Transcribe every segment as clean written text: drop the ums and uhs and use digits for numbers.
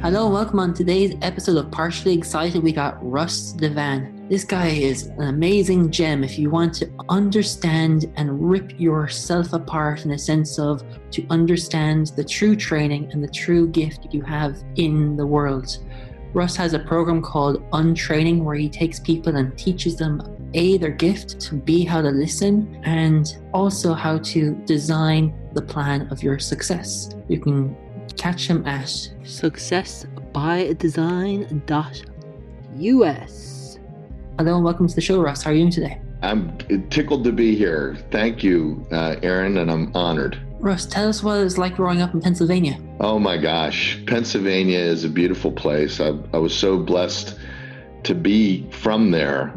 Hello, welcome on today's episode of Partially Excited. We got Russ Devan. This guy is an amazing gem if you want to understand and rip yourself apart in a sense of to understand the true training and the true gift you have in the world. Russ has a program called Untraining where he takes people and teaches them A, their gift, to B, how to listen, and also how to design the plan of your success. You can catch him at successbydesign.us. Hello and welcome to the show, Russ. How are you doing today? I'm tickled to be here. Thank you, Aaron, and I'm honored. Russ, tell us what it was like growing up in Pennsylvania. Oh my gosh. Pennsylvania is a beautiful place. I was so blessed to be from there.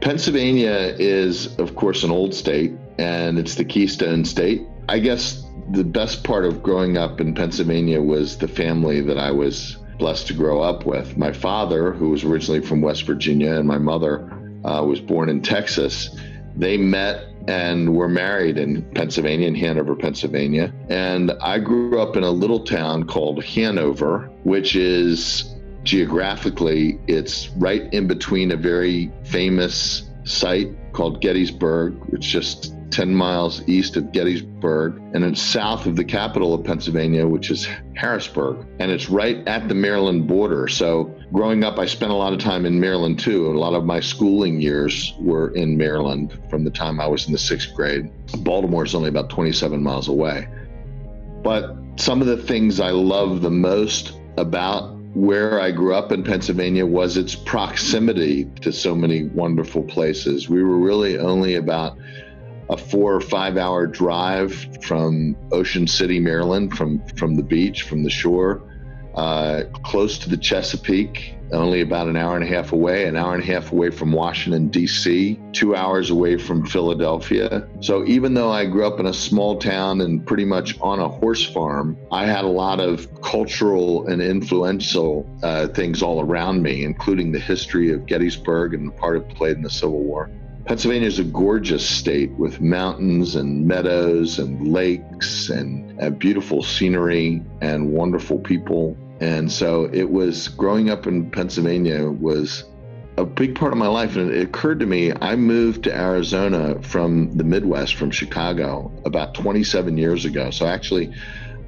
Pennsylvania is, of course, an old state, and it's the Keystone State. I guess the best part of growing up in Pennsylvania was the family that I was blessed to grow up with. My father, who was originally from West Virginia, and my mother was born in Texas. They met and were married in Pennsylvania, in Hanover, Pennsylvania. And I grew up in a little town called Hanover, which is geographically, it's right in between a very famous site called Gettysburg. It's just 10 miles east of Gettysburg, and it's south of the capital of Pennsylvania, which is Harrisburg, and it's right at the Maryland border. So growing up, I spent a lot of time in Maryland too. A lot of my schooling years were in Maryland from the time I was in the sixth grade. Baltimore is only about 27 miles away. But some of the things I love the most about where I grew up in Pennsylvania was its proximity to so many wonderful places. We were really only about a 4 or 5 hour drive from Ocean City, Maryland, from the beach, from the shore, close to the Chesapeake, only about an hour and a half away from Washington, D.C., 2 hours away from Philadelphia. So even though I grew up in a small town and pretty much on a horse farm, I had a lot of cultural and influential things all around me, including the history of Gettysburg and the part it played in the Civil War. Pennsylvania is a gorgeous state with mountains and meadows and lakes and beautiful scenery and wonderful people. And so it was, growing up in Pennsylvania was a big part of my life. And it occurred to me, I moved to Arizona from the Midwest, from Chicago, about 27 years ago. So actually,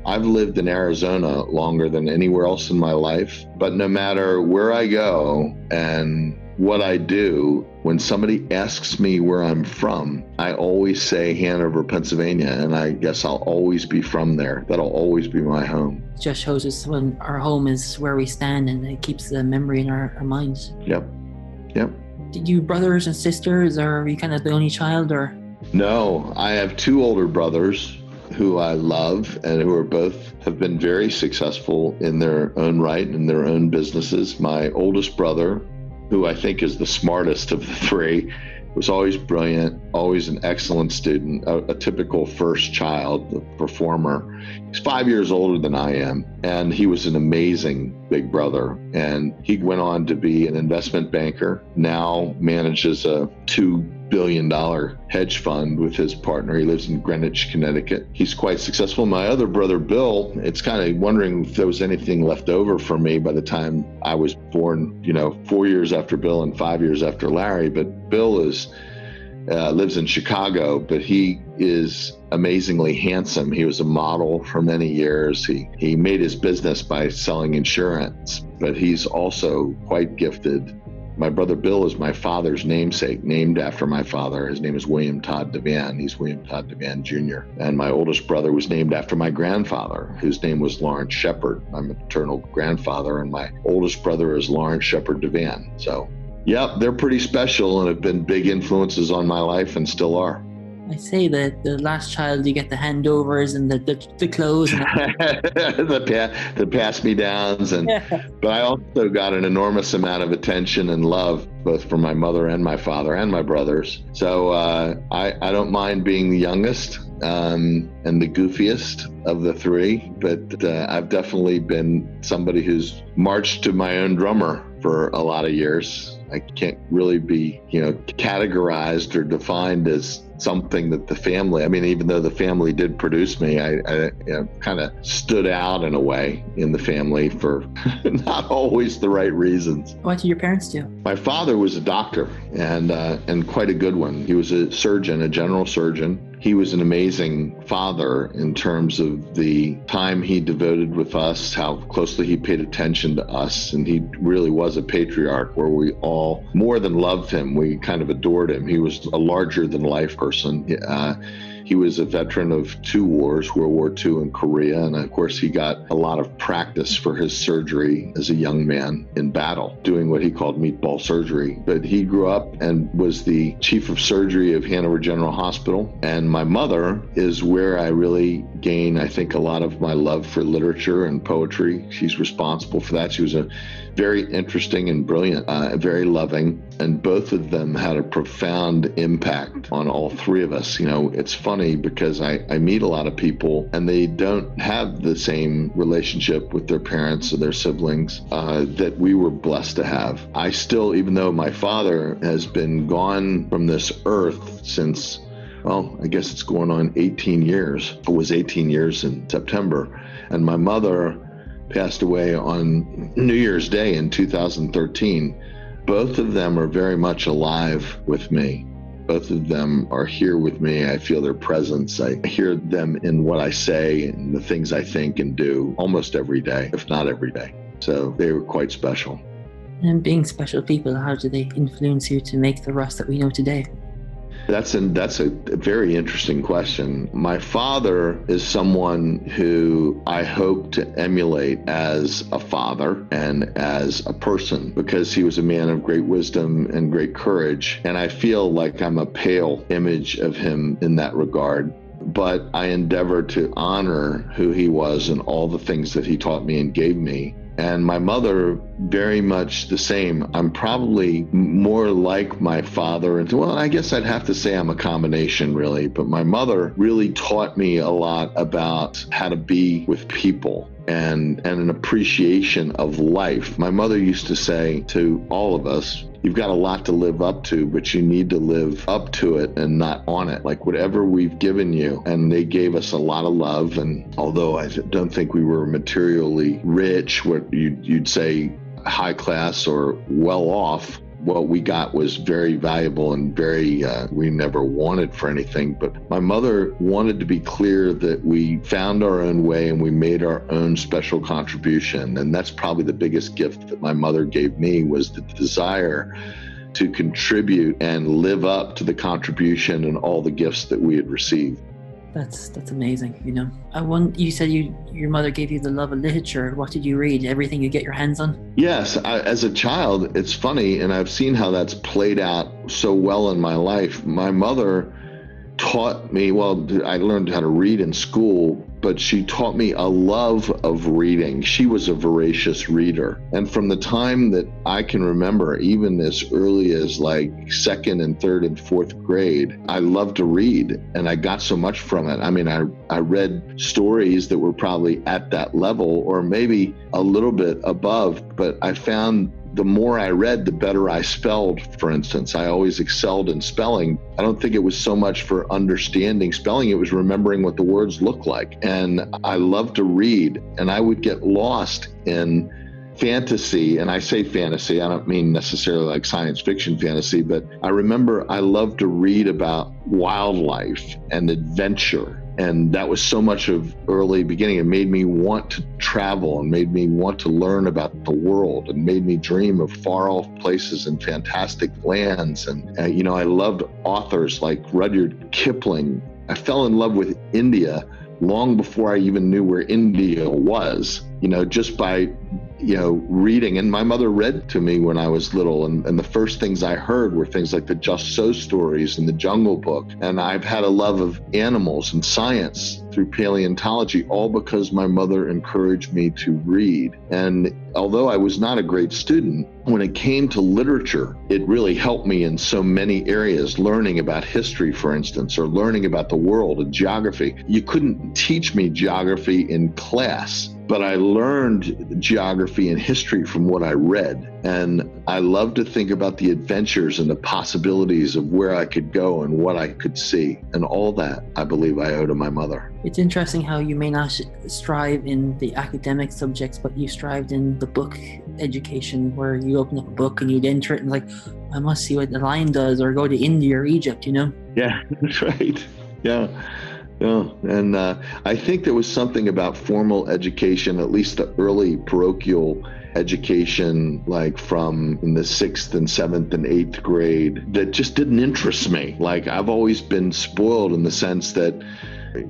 I've lived in Arizona longer than anywhere else in my life. But no matter where I go and what I do, when somebody asks me where I'm from, I always say Hanover, Pennsylvania, and I guess I'll always be from there. That'll always be my home. It just shows us when our home is where we stand, and it keeps the memory in our minds. Yep. Did you brothers and sisters, or were you kind of the only child? Or no, I have two older brothers who I love and who are both have been very successful in their own right and their own businesses. My oldest brother, who I think is the smartest of the three, was always brilliant, always an excellent student, a typical first child performer. He's 5 years older than I am, and he was an amazing big brother. And he went on to be an investment banker, now manages a $2 billion hedge fund with his partner. He lives in Greenwich, Connecticut. He's quite successful. My other brother, Bill, it's kind of wondering if there was anything left over for me by the time I was born, 4 years after Bill and 5 years after Larry. But Bill lives in Chicago, but he is amazingly handsome. He was a model for many years. He made his business by selling insurance, but he's also quite gifted. My brother Bill is my father's namesake, named after my father. His name is William Todd Devan. He's William Todd Devan Jr. And my oldest brother was named after my grandfather, whose name was Lawrence Shepard. My maternal grandfather, and my oldest brother is Lawrence Shepard Devan. So, yep, they're pretty special and have been big influences on my life and still are. I say that the last child, you get the handovers and the clothes. And the pass-me-downs. But I also got an enormous amount of attention and love, both from my mother and my father and my brothers. So I don't mind being the youngest and the goofiest of the three, but I've definitely been somebody who's marched to my own drummer for a lot of years. I can't really be, categorized or defined as something that the family, even though the family did produce me, I kind of stood out in a way in the family for not always the right reasons. What did your parents do? My father was a doctor and quite a good one. He was a surgeon, a general surgeon. He was an amazing father in terms of the time he devoted with us, how closely he paid attention to us. And he really was a patriarch where we all more than loved him. We kind of adored him. He was a larger than life person. He was a veteran of two wars, World War II and Korea. And of course, he got a lot of practice for his surgery as a young man in battle, doing what he called meatball surgery. But he grew up and was the chief of surgery of Hanover General Hospital. And my mother is where I really gain, I think, a lot of my love for literature and poetry. She's responsible for that. She was a very interesting and brilliant, very loving. And both of them had a profound impact on all three of us. It's funny because I meet a lot of people and they don't have the same relationship with their parents or their siblings that we were blessed to have. I still, even though my father has been gone from this earth since, I guess it's going on 18 years. It was 18 years in September. And my mother passed away on New Year's Day in 2013. Both of them are very much alive with me. Both of them are here with me. I feel their presence. I hear them in what I say and the things I think and do almost every day, if not every day. So they were quite special. And being special people, how do they influence you to make the Russ that we know today? That's a very interesting question. My father is someone who I hope to emulate as a father and as a person because he was a man of great wisdom and great courage. And I feel like I'm a pale image of him in that regard. But I endeavor to honor who he was and all the things that he taught me and gave me. And my mother, very much the same. I'm probably more like my father. And well, I guess I'd have to say I'm a combination, really. But my mother really taught me a lot about how to be with people and an appreciation of life. My mother used to say to all of us, you've got a lot to live up to, but you need to live up to it and not on it. Like whatever we've given you. And they gave us a lot of love. And although I don't think we were materially rich, what you'd say high class or well off, what we got was very valuable and very, we never wanted for anything. But my mother wanted to be clear that we found our own way and we made our own special contribution. And that's probably the biggest gift that my mother gave me was the desire to contribute and live up to the contribution and all the gifts that we had received. That's amazing, You said your mother gave you the love of literature. What did you read? Everything you get your hands on? Yes. As a child, it's funny, and I've seen how that's played out so well in my life. My mother taught me, well, I learned how to read in school, but she taught me a love of reading. She was a voracious reader. And from the time that I can remember, even as early as like second and third and fourth grade, I loved to read and I got so much from it. I mean, I read stories that were probably at that level or maybe a little bit above, but I found the more I read, the better I spelled, for instance. I always excelled in spelling. I don't think it was so much for understanding spelling, it was remembering what the words looked like. And I loved to read, and I would get lost in fantasy, and I say fantasy, I don't mean necessarily like science fiction fantasy, but I remember I loved to read about wildlife and adventure. And that was so much of early beginning. It made me want to travel and made me want to learn about the world and made me dream of far off places and fantastic lands. And, you know, I loved authors like Rudyard Kipling. I fell in love with India long before I even knew where India was, you know, just by, you know, reading. And my mother read to me when I was little. And the first things I heard were things like the Just So stories and the Jungle Book. And I've had a love of animals and science through paleontology, all because my mother encouraged me to read. And although I was not a great student, when it came to literature, it really helped me in so many areas, learning about history, for instance, or learning about the world and geography. You couldn't teach me geography in class, but I learned geography and history from what I read. And I love to think about the adventures and the possibilities of where I could go and what I could see. And all that, I believe I owe to my mother. It's interesting how you may not strive in the academic subjects, but you strived in the book education, where you open up a book and you'd enter it and like, I must see what the lion does, or go to India or Egypt, you know? Yeah, that's right. Yeah. Yeah, and I think there was something about formal education, at least the early parochial education, like from in the 6th and 7th and 8th grade, that just didn't interest me. Like, I've always been spoiled in the sense that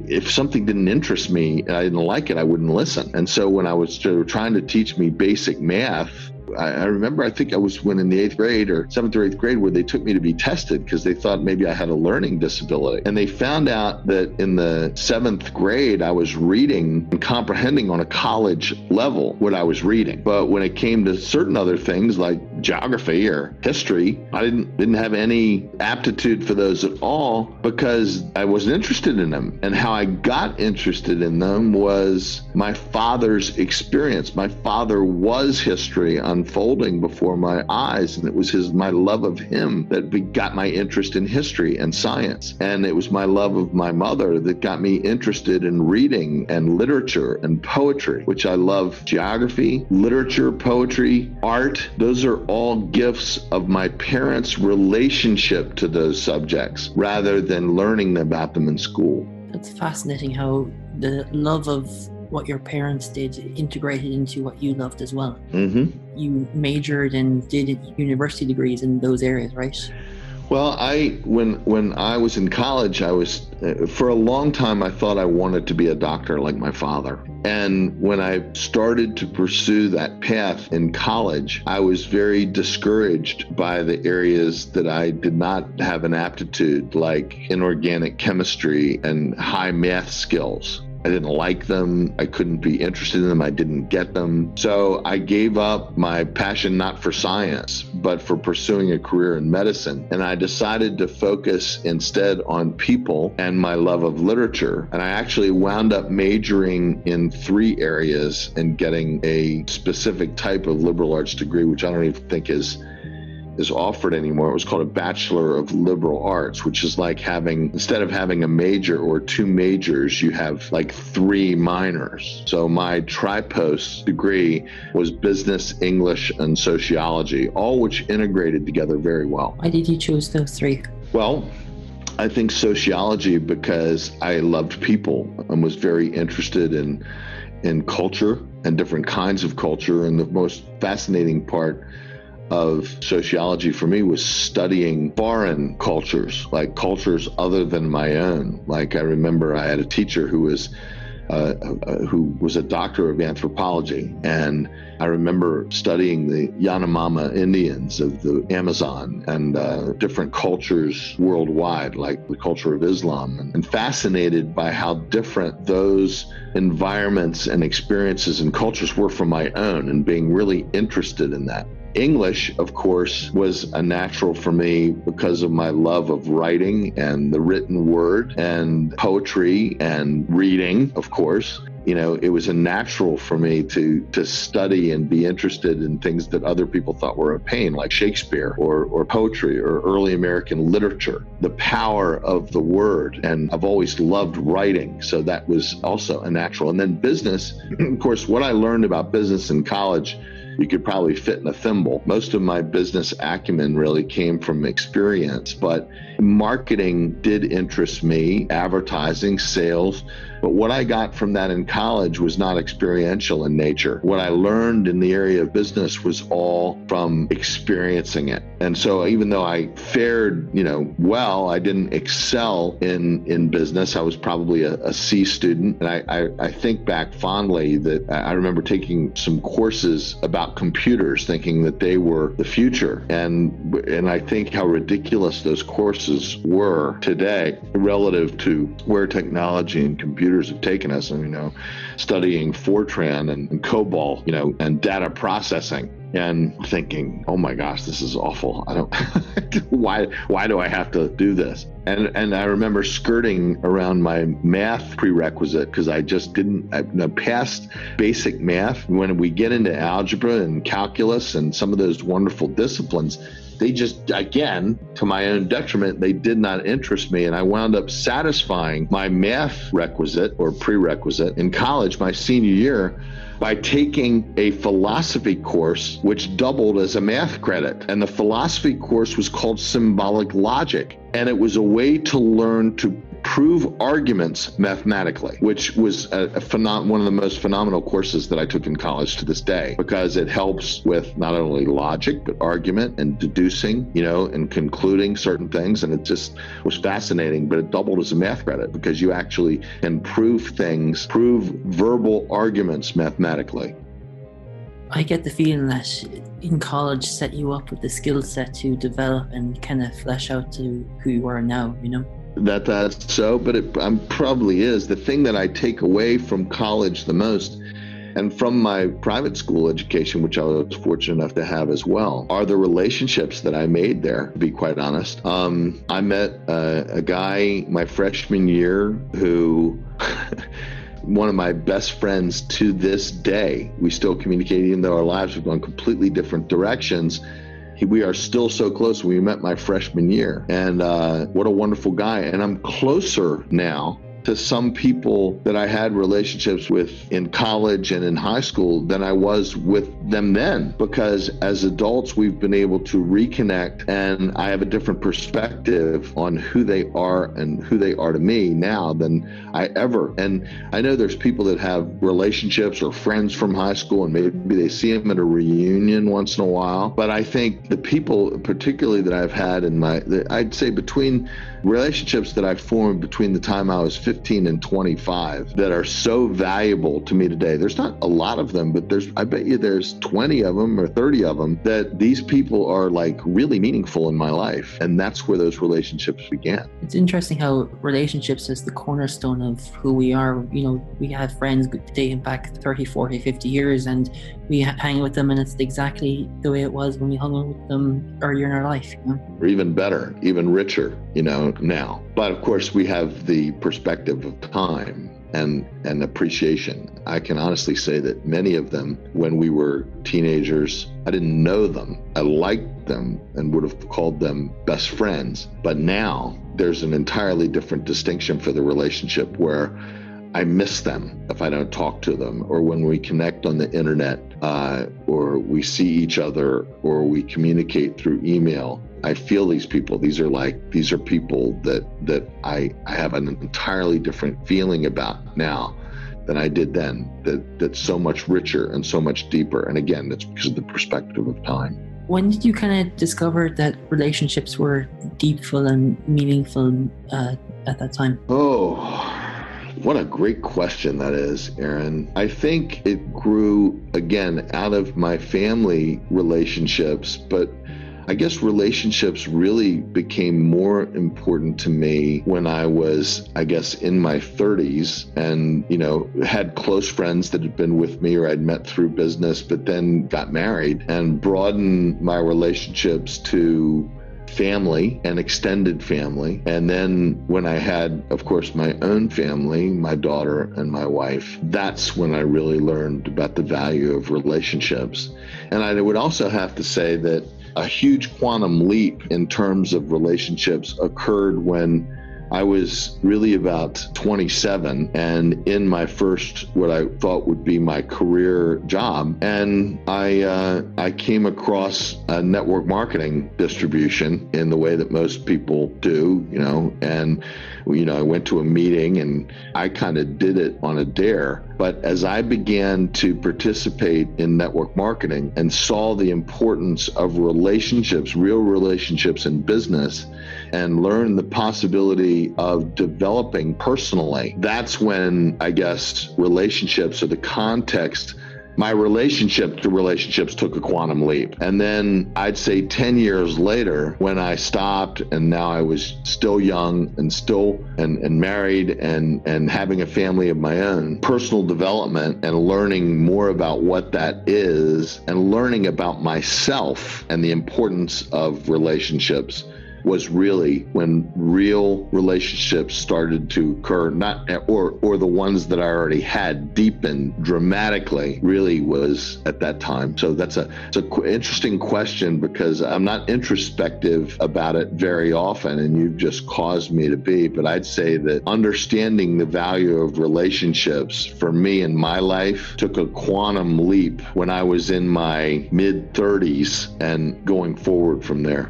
if something didn't interest me and I didn't like it, I wouldn't listen. And so when I was trying to teach me basic math, I remember, I think I was when in the 8th grade or 7th or 8th grade, where they took me to be tested because they thought maybe I had a learning disability. And they found out that in the 7th grade, I was reading and comprehending on a college level what I was reading. But when it came to certain other things like geography or history, I didn't have any aptitude for those at all because I wasn't interested in them. And how I got interested in them was my father's experience. My father was history unfolding before my eyes, and it was my love of him that got my interest in history and science. And it was my love of my mother that got me interested in reading and literature and poetry, which I love geography, literature, poetry, art. Those are all gifts of my parents' relationship to those subjects rather than learning about them in school. It's fascinating how the love of what your parents did integrated into what you loved as well. Mm-hmm. You majored and did university degrees in those areas, right? Well, when I was in college, I was, for a long time, I thought I wanted to be a doctor like my father. And when I started to pursue that path in college, I was very discouraged by the areas that I did not have an aptitude, like inorganic chemistry and high math skills. I didn't like them. I couldn't be interested in them. I didn't get them. So I gave up my passion, not for science, but for pursuing a career in medicine. And I decided to focus instead on people and my love of literature. And I actually wound up majoring in 3 areas and getting a specific type of liberal arts degree, which I don't even think is offered anymore. It was called a Bachelor of Liberal Arts, which is like having, instead of having a major or 2 majors, you have like 3 minors. So my tri-post degree was business, English, and sociology, all which integrated together very well. Why did you choose those 3? Well, I think sociology because I loved people and was very interested in culture and different kinds of culture. And the most fascinating part of sociology for me was studying foreign cultures, like cultures other than my own. Like I remember I had a teacher who was who was a doctor of anthropology. And I remember studying the Yanomama Indians of the Amazon and different cultures worldwide, like the culture of Islam, and fascinated by how different those environments and experiences and cultures were from my own, and being really interested in that. English, of course, was a natural for me because of my love of writing and the written word and poetry and reading, of course. You know, it was a natural for me to study and be interested in things that other people thought were a pain, like Shakespeare or poetry or early American literature, the power of the word. And I've always loved writing, so that was also a natural. And then business, of course, what I learned about business in college, you could probably fit in a thimble. Most of my business acumen really came from experience, but marketing did interest me, advertising, sales. But what I got from that in college was not experiential in nature. What I learned in the area of business was all from experiencing it. And so even though I fared, well, I didn't excel in business. I was probably a C student. And I think back fondly that I remember taking some courses about computers, thinking that they were the future. And I think how ridiculous those courses were today relative to where technology and computers have taken us. And, studying Fortran and COBOL, and data processing, and thinking, oh my gosh, this is awful. I don't, why do I have to do this? And I remember skirting around my math prerequisite because I just didn't, past basic math. When we get into algebra and calculus and some of those wonderful disciplines, they just, again, to my own detriment, they did not interest me. And I wound up satisfying my math requisite or prerequisite in college, my senior year, by taking a philosophy course, which doubled as a math credit. And the philosophy course was called Symbolic Logic. And it was a way to learn to prove arguments mathematically, which was one of the most phenomenal courses that I took in college to this day, because it helps with not only logic, but argument and deducing, and concluding certain things. And it just was fascinating, but it doubled as a math credit because you actually can prove verbal arguments mathematically. I get the feeling that in college set you up with the skill set to develop and kind of flesh out to who you are now, That's so, but it probably is. The thing that I take away from college the most, and from my private school education, which I was fortunate enough to have as well, are the relationships that I made there, to be quite honest. I met a guy my freshman year who... one of my best friends to this day. We still communicate, even though our lives have gone completely different directions. We are still so close. We met my freshman year, and what a wonderful guy. And I'm closer now to some people that I had relationships with in college and in high school than I was with them then, because as adults, we've been able to reconnect, and I have a different perspective on who they are and who they are to me now than I ever. And I know there's people that have relationships or friends from high school, and maybe they see them at a reunion once in a while. But I think the people particularly that I've had in my, I'd say between relationships that I formed between the time I was 15 and 25 that are so valuable to me today. There's not a lot of them, but I bet you there's 20 of them or 30 of them that these people are like really meaningful in my life. And that's where those relationships began. It's interesting how relationships is the cornerstone of who we are. We have friends dating back 30, 40, 50 years, and we hang with them, and it's exactly the way it was when we hung out with them earlier in our life. Or even better, even richer, now. But of course, we have the perspective of time and appreciation. I can honestly say that many of them, when we were teenagers, I didn't know them. I liked them and would have called them best friends. But now there's an entirely different distinction for the relationship where I miss them if I don't talk to them, or when we connect on the internet, or we see each other, or we communicate through email. I feel these people. These are people that I have an entirely different feeling about now than I did then. That's so much richer and so much deeper. And again, that's because of the perspective of time. When did you kind of discover that relationships were deepful and meaningful at that time? Oh, What a great question that is, Aaron. I think it grew, again, out of my family relationships, but I guess relationships really became more important to me when I was, I guess, in my 30s and, had close friends that had been with me or I'd met through business, but then got married and broadened my relationships to family and extended family. And then when I had, of course, my own family, my daughter and my wife, that's when I really learned about the value of relationships. And I would also have to say that a huge quantum leap in terms of relationships occurred when I was really about 27 and in my first, what I thought would be my career job. And I came across a network marketing distribution in the way that most people do, and, I went to a meeting and I kind of did it on a dare. But as I began to participate in network marketing and saw the importance of relationships, real relationships in business, and learned the possibility of developing personally, that's when I guess relationships or the context, my relationship to relationships took a quantum leap. And then I'd say 10 years later, when I stopped and now I was still young and still and married and having a family of my own, personal development and learning more about what that is and learning about myself and the importance of relationships was really when real relationships started to occur, or the ones that I already had deepened dramatically, really was at that time. So that's it's an interesting question because I'm not introspective about it very often, and you've just caused me to be, but I'd say that understanding the value of relationships for me in my life took a quantum leap when I was in my mid-30s and going forward from there.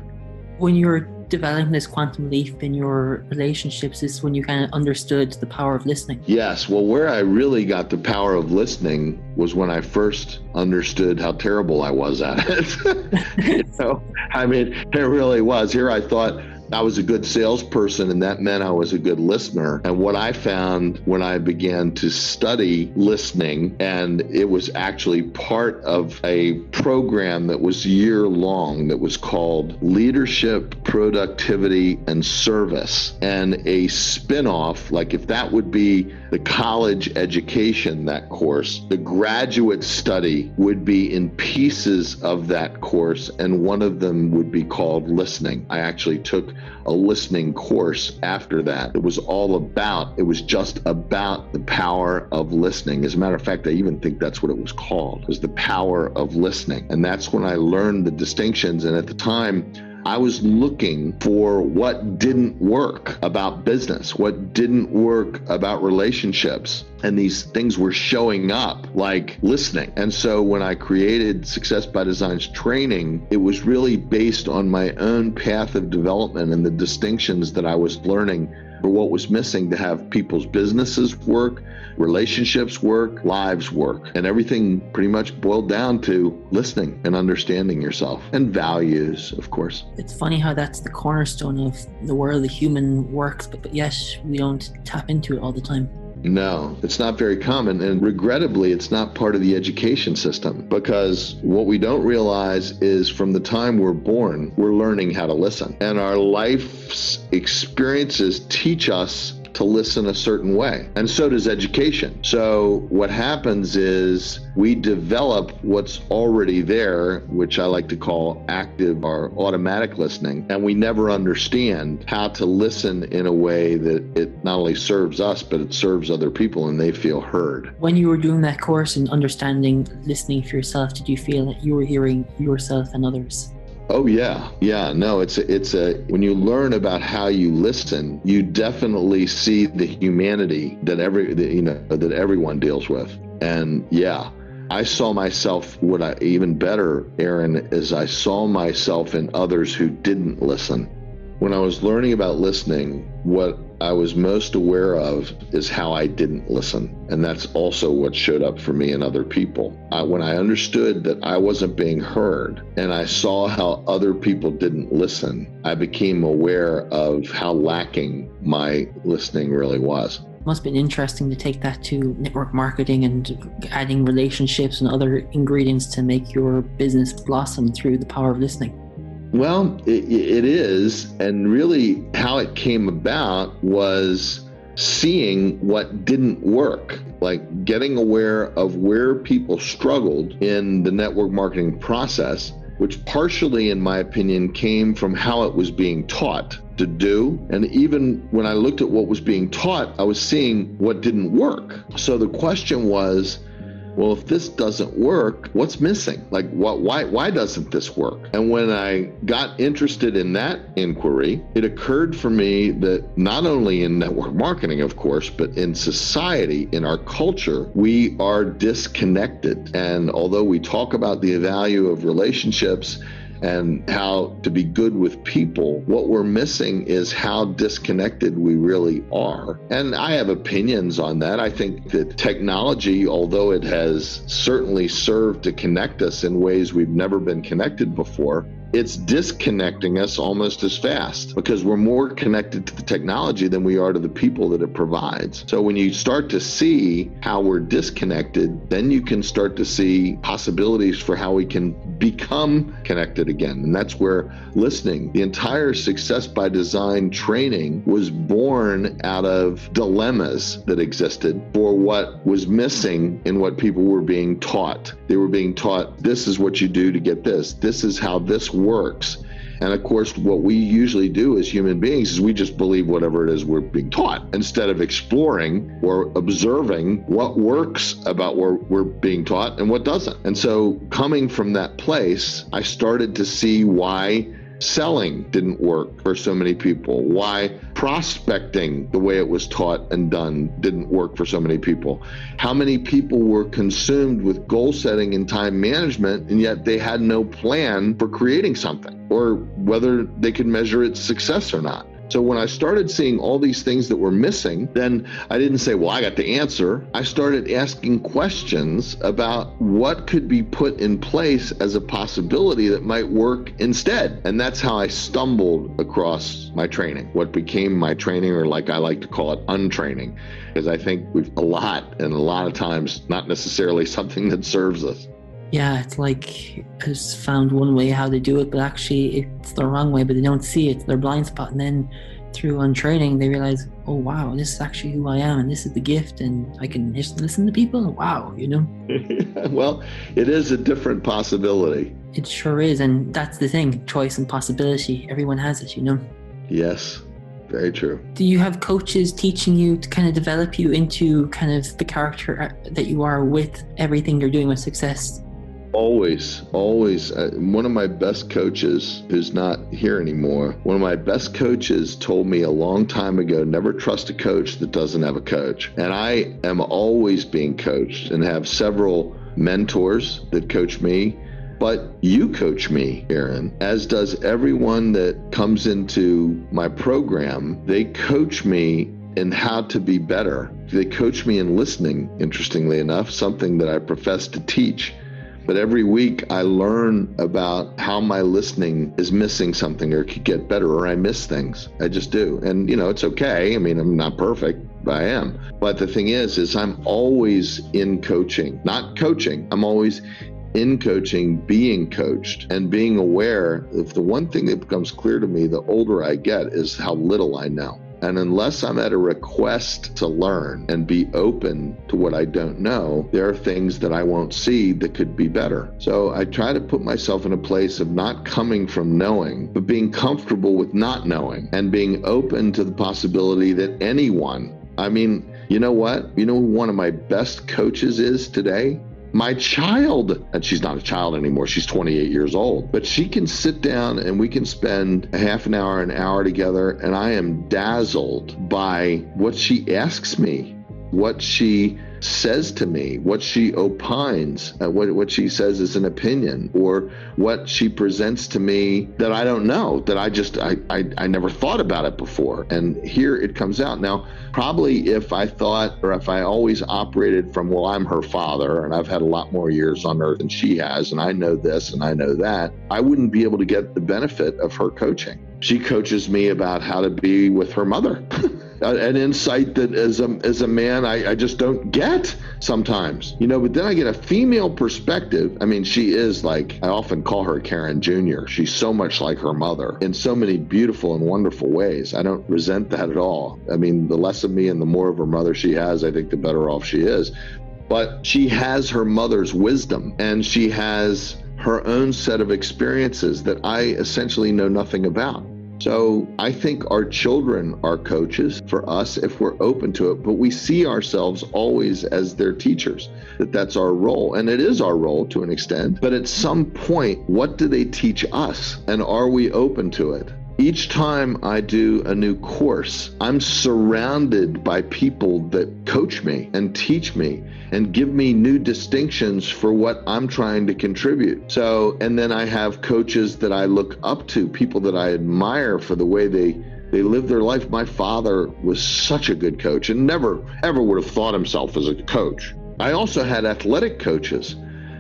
When you're developing this quantum leap in your relationships is when you kind of understood the power of listening. Yes. Well, where I really got the power of listening was when I first understood how terrible I was at it. It really was. Here I thought I was a good salesperson, and that meant I was a good listener. And what I found when I began to study listening, and it was actually part of a program that was year long that was called Leadership, Productivity, and Service, and a spinoff, like if that would be the college education, that course, the graduate study would be in pieces of that course, and one of them would be called listening. I actually took a listening course after that. It was just about the power of listening. As a matter of fact, I even think that's what it was called, was the power of listening. And that's when I learned the distinctions. And at the time, I was looking for what didn't work about business, what didn't work about relationships. And these things were showing up like listening. And so when I created Success by Design's training, it was really based on my own path of development and the distinctions that I was learning for what was missing to have people's businesses work, relationships work, lives work. And everything pretty much boiled down to listening and understanding yourself and values, of course. It's funny how that's the cornerstone of the world, the human works, but yet we don't tap into it all the time. No, it's not very common. And regrettably, it's not part of the education system, because what we don't realize is from the time we're born, we're learning how to listen. And our life's experiences teach us to listen a certain way. And so does education. So what happens is we develop what's already there, which I like to call active or automatic listening, and we never understand how to listen in a way that it not only serves us, but it serves other people and they feel heard. When you were doing that course and understanding listening for yourself, did you feel that you were hearing yourself and others? Oh, yeah. Yeah. No, when you learn about how you listen, you definitely see the humanity that that everyone deals with. And yeah, I saw myself, even better, Aaron, is I saw myself in others who didn't listen. When I was learning about listening, what I was most aware of is how I didn't listen. And that's also what showed up for me and other people. When I understood that I wasn't being heard and I saw how other people didn't listen, I became aware of how lacking my listening really was. Must have been interesting to take that to network marketing and adding relationships and other ingredients to make your business blossom through the power of listening. Well, it is. And really how it came about was seeing what didn't work, like getting aware of where people struggled in the network marketing process, which partially, in my opinion, came from how it was being taught to do. And even when I looked at what was being taught, I was seeing what didn't work. So the question was, well, if this doesn't work, what's missing? Like, why doesn't this work? And when I got interested in that inquiry, it occurred for me that not only in network marketing, of course, but in society, in our culture, we are disconnected. And although we talk about the value of relationships and how to be good with people, what we're missing is how disconnected we really are. And I have opinions on that. I think that technology, although it has certainly served to connect us in ways we've never been connected before, it's disconnecting us almost as fast because we're more connected to the technology than we are to the people that it provides. So when you start to see how we're disconnected, then you can start to see possibilities for how we can become connected again. And that's where listening, the entire Success by Design training was born out of dilemmas that existed for what was missing in what people were being taught. They were being taught, this is what you do to get this. This is how this works. And of course, what we usually do as human beings is we just believe whatever it is we're being taught instead of exploring or observing what works about what we're being taught and what doesn't. And so coming from that place, I started to see why selling didn't work for so many people, why prospecting, the way it was taught and done, didn't work for so many people, how many people were consumed with goal setting and time management, and yet they had no plan for creating something or whether they could measure its success or not. So when I started seeing all these things that were missing, then I didn't say, well, I got the answer. I started asking questions about what could be put in place as a possibility that might work instead. And that's how I stumbled across my training, what became my training, or like I like to call it, untraining, because I think a lot of times, not necessarily something that serves us. Yeah, it's like I found one way how to do it, but actually it's the wrong way, but they don't see it, their blind spot. And then through untraining, they realize, oh, wow, this is actually who I am, and this is the gift, and I can just listen to people. Wow, you know? Well, it is a different possibility. It sure is. And that's the thing, choice and possibility. Everyone has it, you know? Yes. Very true. Do you have coaches teaching you to kind of develop you into kind of the character that you are with everything you're doing with Success? Always. One of my best coaches, who's not here anymore, one of my best coaches told me a long time ago, never trust a coach that doesn't have a coach. And I am always being coached and have several mentors that coach me. But you coach me, Aaron, as does everyone that comes into my program. They coach me in how to be better. They coach me in listening, interestingly enough, something that I profess to teach. But every week I learn about how my listening is missing something or could get better, or I miss things. I just do. And, you know, it's okay. I mean, I'm not perfect, but I am. But the thing is I'm always in coaching, not coaching. I'm always in coaching, being coached, and being aware of the one thing that becomes clear to me, the older I get, is how little I know. And unless I'm at a request to learn and be open to what I don't know, there are things that I won't see that could be better. So I try to put myself in a place of not coming from knowing, but being comfortable with not knowing and being open to the possibility that anyone, I mean, you know what? You know who one of my best coaches is today? My child, and she's not a child anymore, she's 28 years old, but she can sit down and we can spend a half an hour together, and I am dazzled by what she asks me, what she says to me, what she opines, what she says is an opinion, or what she presents to me that I don't know, that I never thought about it before. And here it comes out. Now, probably if I thought, or if I always operated from, well, I'm her father and I've had a lot more years on earth than she has, and I know this and I know that, I wouldn't be able to get the benefit of her coaching. She coaches me about how to be with her mother. an insight that as a man, I just don't get sometimes, you know, but then I get a female perspective. I mean, she is like, I often call her Karen Jr. She's so much like her mother in so many beautiful and wonderful ways. I don't resent that at all. I mean, the less of me and the more of her mother she has, I think the better off she is. But she has her mother's wisdom and she has her own set of experiences that I essentially know nothing about. So I think our children are coaches for us if we're open to it, but we see ourselves always as their teachers, that's our role. And it is our role to an extent, but at some point, what do they teach us? And are we open to it? Each time I do a new course, I'm surrounded by people that coach me and teach me and give me new distinctions for what I'm trying to contribute. So, and then I have coaches that I look up to, people that I admire for the way they live their life. My father was such a good coach and never, ever would have thought himself as a coach. I also had athletic coaches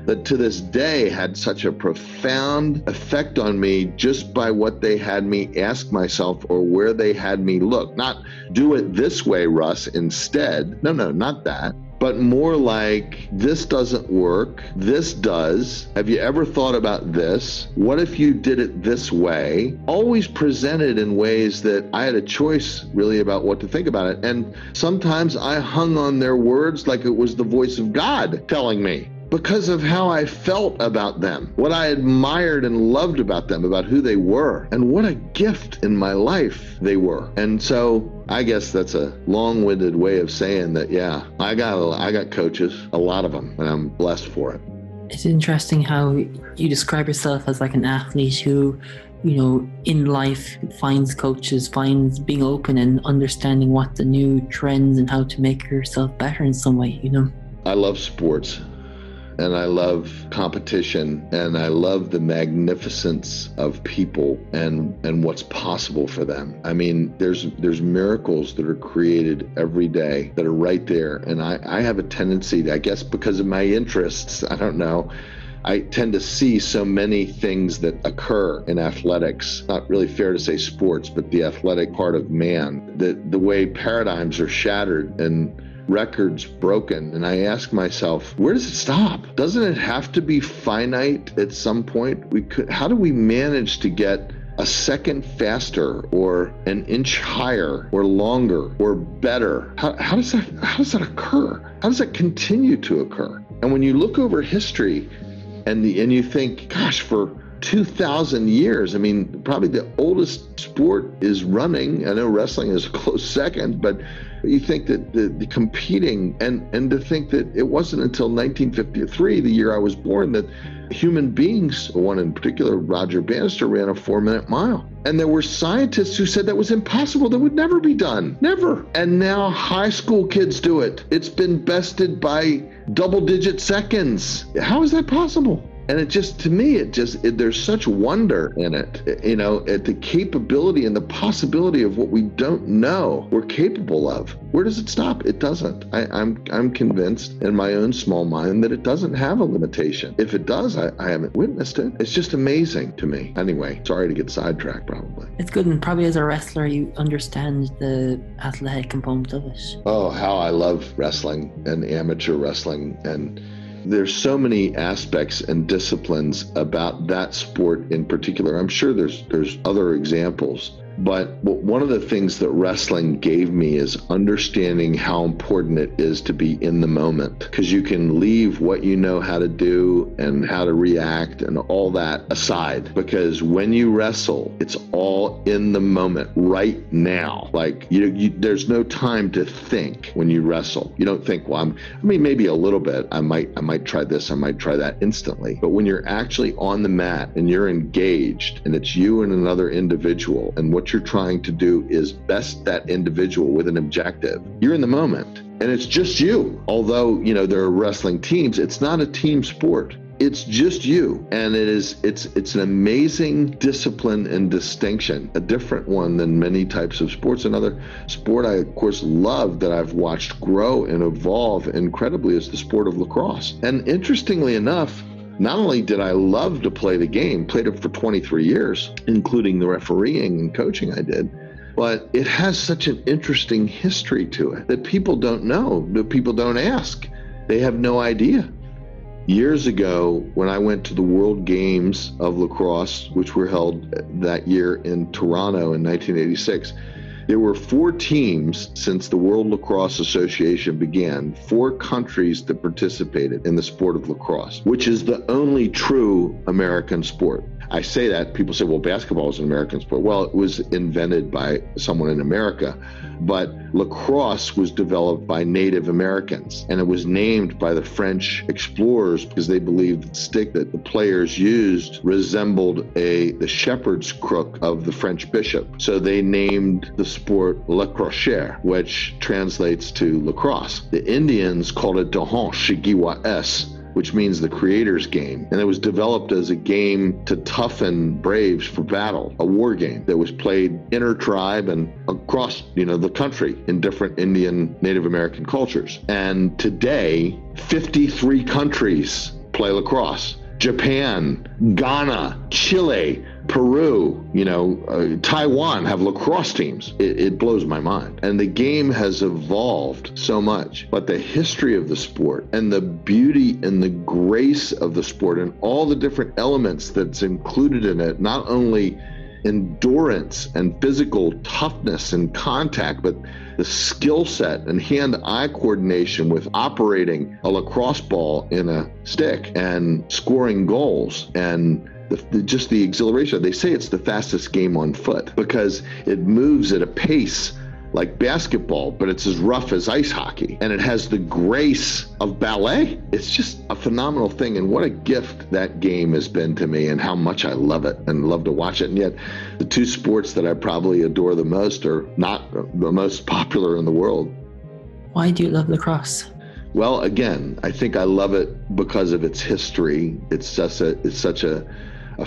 that to this day had such a profound effect on me just by what they had me ask myself or where they had me look. Not do it this way, Russ, instead. No, not that. But more like, this doesn't work, this does. Have you ever thought about this? What if you did it this way? Always presented in ways that I had a choice really about what to think about it. And sometimes I hung on their words like it was the voice of God telling me, because of how I felt about them, what I admired and loved about them, about who they were, and what a gift in my life they were. And so I guess that's a long-winded way of saying that, yeah, I got coaches, a lot of them, and I'm blessed for it. It's interesting how you describe yourself as like an athlete who, you know, in life finds coaches, finds being open and understanding what the new trends and how to make yourself better in some way, you know? I love sports. And I love competition, and I love the magnificence of people and what's possible for them. I mean, there's miracles that are created every day that are right there. And I have a tendency, I guess because of my interests, I don't know, I tend to see so many things that occur in athletics, not really fair to say sports, but the athletic part of man, the way paradigms are shattered and records broken. And I ask myself, where does it stop? Doesn't it have to be finite at some point? How do we manage to get a second faster or an inch higher or longer or better? How does that occur? How does that continue to occur? And when you look over history and you think, gosh, for 2,000 years. I mean, probably the oldest sport is running. I know wrestling is a close second, but you think that the competing and to think that it wasn't until 1953, the year I was born, that human beings, one in particular, Roger Bannister, ran a 4-minute mile. And there were scientists who said that was impossible. That would never be done. Never. And now high school kids do it. It's been bested by double-digit seconds. How is that possible? And it just, to me, there's such wonder in it, you know, at the capability and the possibility of what we don't know we're capable of. Where does it stop? It doesn't. I'm convinced in my own small mind that it doesn't have a limitation. If it does, I haven't witnessed it. It's just amazing to me. Anyway, sorry to get sidetracked probably. It's good. And probably as a wrestler, you understand the athletic component of it. Oh, how I love wrestling and amateur wrestling, and there's so many aspects and disciplines about that sport in particular. I'm sure there's other examples, but one of the things that wrestling gave me is understanding how important it is to be in the moment, because you can leave what you know how to do and how to react and all that aside, because when you wrestle, it's all in the moment right now. Like you there's no time to think when you wrestle. You don't think, well, maybe a little bit, I might try this, I might try that instantly. But when you're actually on the mat and you're engaged and it's you and another individual, and what you're trying to do is best that individual with an objective, you're in the moment and it's just you. Although, you know, there are wrestling teams, it's not a team sport. It's just you. And it's an amazing discipline and distinction, a different one than many types of sports. Another sport I, of course, love that I've watched grow and evolve incredibly is the sport of lacrosse. And interestingly enough, not only did I love to play the game, played it for 23 years, including the refereeing and coaching I did, But it has such an interesting history to it that people don't know, that people don't ask. They have no idea. Years ago, when I went to the World Games of Lacrosse, which were held that year in Toronto in 1986, there were 4 teams since the World Lacrosse Association began, 4 countries that participated in the sport of lacrosse, which is the only true American sport. I say that, people say, well, basketball is an American sport. Well, it was invented by someone in America, but lacrosse was developed by Native Americans, and it was named by the French explorers because they believed the stick that the players used resembled the shepherd's crook of the French bishop. So they named the sport lacrocheur, which translates to lacrosse. The Indians called it Dohon Shigiwa-S, which means the creator's game. And it was developed as a game to toughen braves for battle, a war game that was played inter-tribe and across, the country in different Indian Native American cultures. And today, 53 countries play lacrosse. Japan, Ghana, Chile, Peru, Taiwan have lacrosse teams. It blows my mind. And the game has evolved so much. But the history of the sport and the beauty and the grace of the sport and all the different elements that's included in it, not only endurance and physical toughness and contact, but the skill set and hand-eye coordination with operating a lacrosse ball in a stick and scoring goals and just the exhilaration. They say it's the fastest game on foot because it moves at a pace like basketball, but it's as rough as ice hockey. And it has the grace of ballet. It's just a phenomenal thing. And what a gift that game has been to me and how much I love it and love to watch it. And yet the 2 sports that I probably adore the most are not the most popular in the world. Why do you love lacrosse? Well, again, I think I love it because of its history. It's such a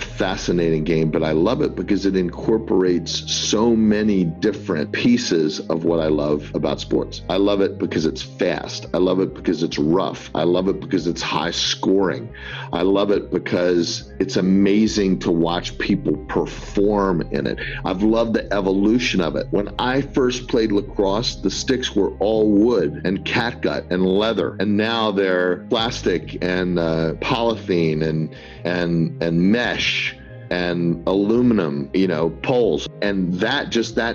fascinating game, but I love it because it incorporates so many different pieces of what I love about sports. I love it because it's fast. I love it because it's rough. I love it because it's high scoring. I love it because it's amazing to watch people perform in it. I've loved the evolution of it. When I first played lacrosse, the sticks were all wood and catgut and leather, and now they're plastic and polythene and mesh and aluminum, poles. And that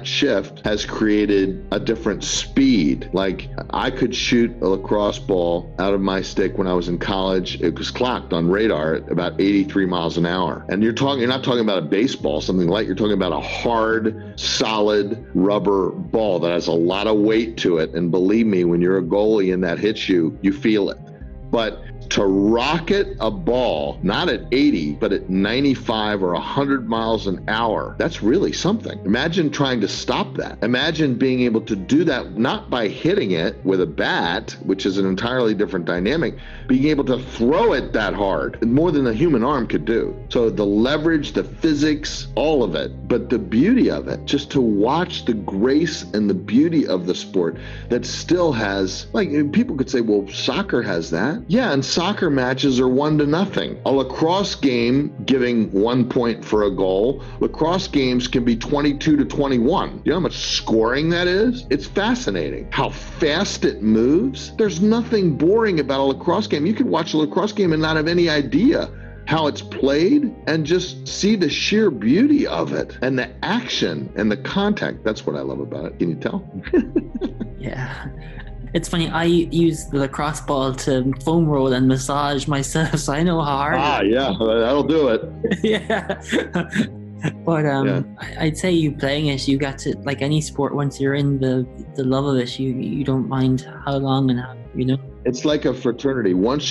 shift has created a different speed. Like I could shoot a lacrosse ball out of my stick when I was in college. It was clocked on radar at about 83 miles an hour. And you're not talking about a baseball, something light. You're talking about a hard, solid rubber ball that has a lot of weight to it. And believe me, when you're a goalie and that hits you, you feel it. But to rocket a ball, not at 80, but at 95 or 100 miles an hour, that's really something. Imagine trying to stop that. Imagine being able to do that, not by hitting it with a bat, which is an entirely different dynamic, being able to throw it that hard, more than a human arm could do. So the leverage, the physics, all of it, but the beauty of it, just to watch the grace and the beauty of the sport that still has, people could say, well, soccer has that. Yeah, and soccer matches are 1-0. A lacrosse game giving 1 point for a goal. Lacrosse games can be 22-21. You know how much scoring that is? It's fascinating how fast it moves. There's nothing boring about a lacrosse game. You can watch a lacrosse game and not have any idea how it's played and just see the sheer beauty of it and the action and the contact. That's what I love about it. Can you tell? Yeah. It's funny, I use the lacrosse ball to foam roll and massage myself, so I know how hard it is. Ah, yeah, that'll do it. Yeah. But I'd say you playing it, you got to, like any sport, once you're in the love of it, you don't mind how long and how, It's like a fraternity. Once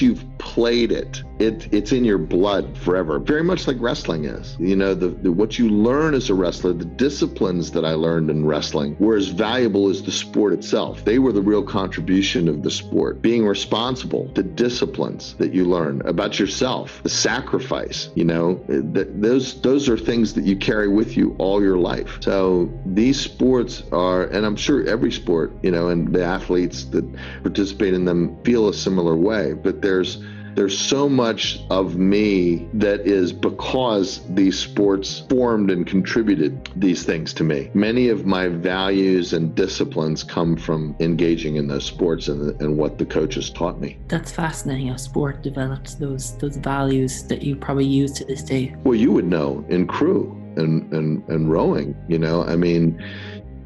you've played it, it's in your blood forever. Very much like wrestling is. What you learn as a wrestler, the disciplines that I learned in wrestling were as valuable as the sport itself. They were the real contribution of the sport. Being responsible, the disciplines that you learn about yourself, the sacrifice, those are things that you carry with you all your life. So these sports are, and I'm sure every sport, and the athletes that participate in them feel a similar way, but there's There's so much of me that is because these sports formed and contributed these things to me. Many of my values and disciplines come from engaging in those sports and what the coaches taught me. That's fascinating how sport develops those values that you probably use to this day. Well, you would know in crew and rowing, you know, I mean,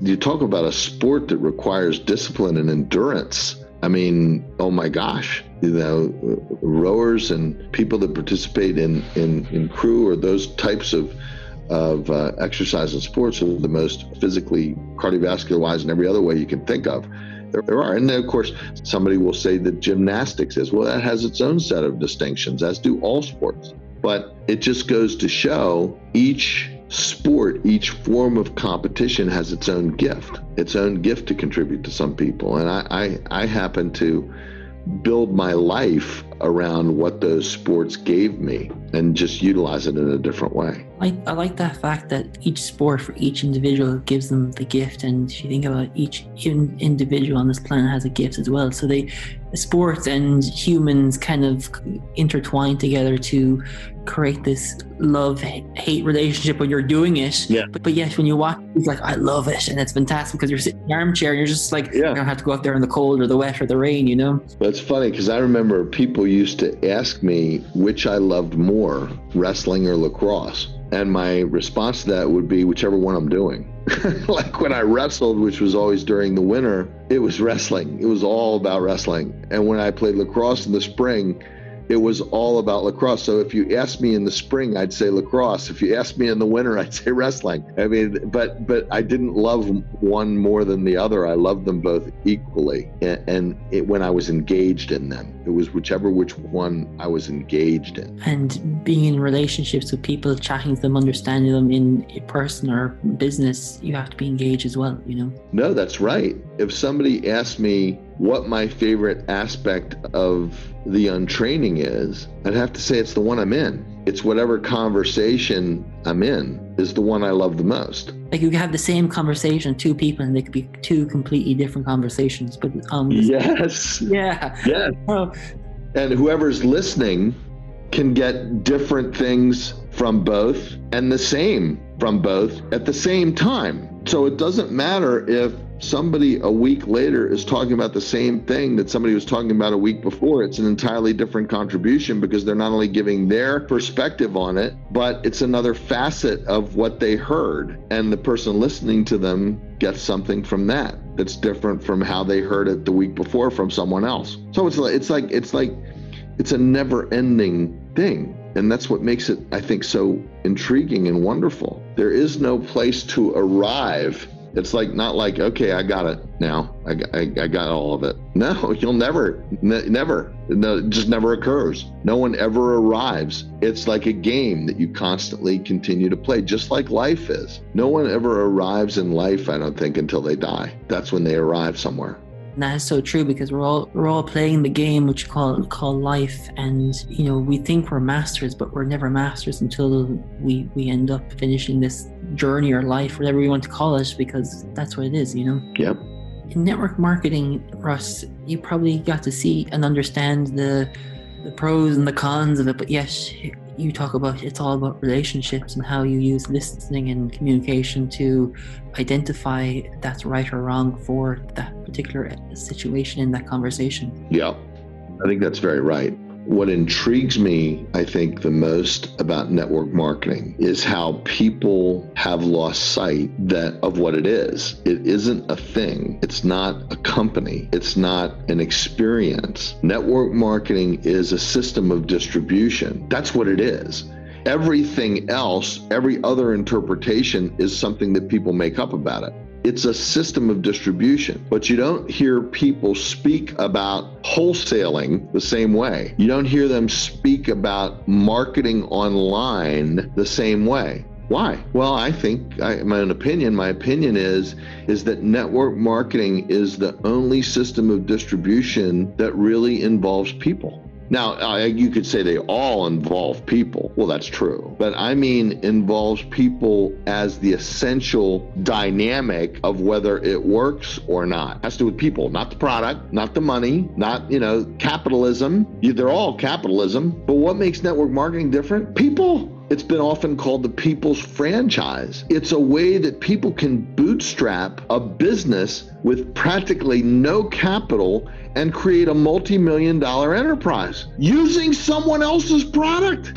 you talk about a sport that requires discipline and endurance. I mean, oh my gosh, you know, rowers and people that participate in crew or those types of exercise and sports are the most physically, cardiovascular-wise, and every other way you can think of. There are. And then, of course, somebody will say that gymnastics is, well, that has its own set of distinctions, as do all sports. But it just goes to show each sport, each form of competition has its own gift to contribute to some people. And I happen to build my life around what those sports gave me and just utilize it in a different way. I like that fact that each sport for each individual gives them the gift. And if you think about each individual on this planet has a gift as well. So sports and humans kind of intertwine together to create this love-hate relationship when you're doing it. Yeah. But yes, when you watch, it's like, I love it. And it's fantastic because you're sitting in the armchair and you're just like, yeah, I don't have to go out there in the cold or the wet or the rain, you know? Well, it's funny because I remember people used to ask me which I loved more, wrestling or lacrosse. And my response to that would be whichever one I'm doing. Like when I wrestled, which was always during the winter, it was wrestling. It was all about wrestling. And when I played lacrosse in the spring, it was all about lacrosse. So if you asked me in the spring, I'd say lacrosse. If you asked me in the winter, I'd say wrestling. I mean, but I didn't love one more than the other. I loved them both equally. And when I was engaged in them, it was which one I was engaged in. And being in relationships with people, chatting to them, understanding them in person or business, you have to be engaged as well, you know? No, that's right. If somebody asked me what my favorite aspect of the Untraining is, I'd have to say it's the one I'm in. It's whatever conversation I'm in is the one I love the most. Like you have the same conversation, two people, and they could be two completely different conversations. But yes. Yeah. Yes. And whoever's listening can get different things from both and the same from both at the same time. So it doesn't matter if somebody a week later is talking about the same thing that somebody was talking about a week before. It's an entirely different contribution because they're not only giving their perspective on it, but it's another facet of what they heard. And the person listening to them gets something from that that's different from how they heard it the week before from someone else. So it's a never-ending thing. And that's what makes it, I think, so intriguing and wonderful. There is no place to arrive. It's like, not like, okay, I got it now. I got all of it. No, you'll never. No, it just never occurs. No one ever arrives. It's like a game that you constantly continue to play, just like life is. No one ever arrives in life, I don't think, until they die. That's when they arrive somewhere. And that is so true because we're all playing the game which you call life, and you know, we think we're masters, but we're never masters until we end up finishing this journey or life, whatever we want to call it, because that's what it is, you know? Yep. In network marketing, Russ, you probably got to see and understand the pros and the cons of it, but yes, you talk about it's all about relationships and how you use listening and communication to identify that's right or wrong for that particular situation in that conversation. Yeah, I think that's very right. What intrigues me, I think, the most about network marketing is how people have lost sight of what it is. It isn't a thing. It's not a company. It's not an experience. Network marketing is a system of distribution. That's what it is. Everything else, every other interpretation is something that people make up about it. It's a system of distribution, but you don't hear people speak about wholesaling the same way. You don't hear them speak about marketing online the same way. Why? Well, I think my opinion is that network marketing is the only system of distribution that really involves people. Now, you could say they all involve people. Well, that's true. But I mean involves people as the essential dynamic of whether it works or not. It has to do with people, not the product, not the money, not, capitalism. They're all capitalism. But what makes network marketing different? People. It's been often called the people's franchise. It's a way that people can bootstrap a business with practically no capital and create a multi-million-dollar enterprise using someone else's product.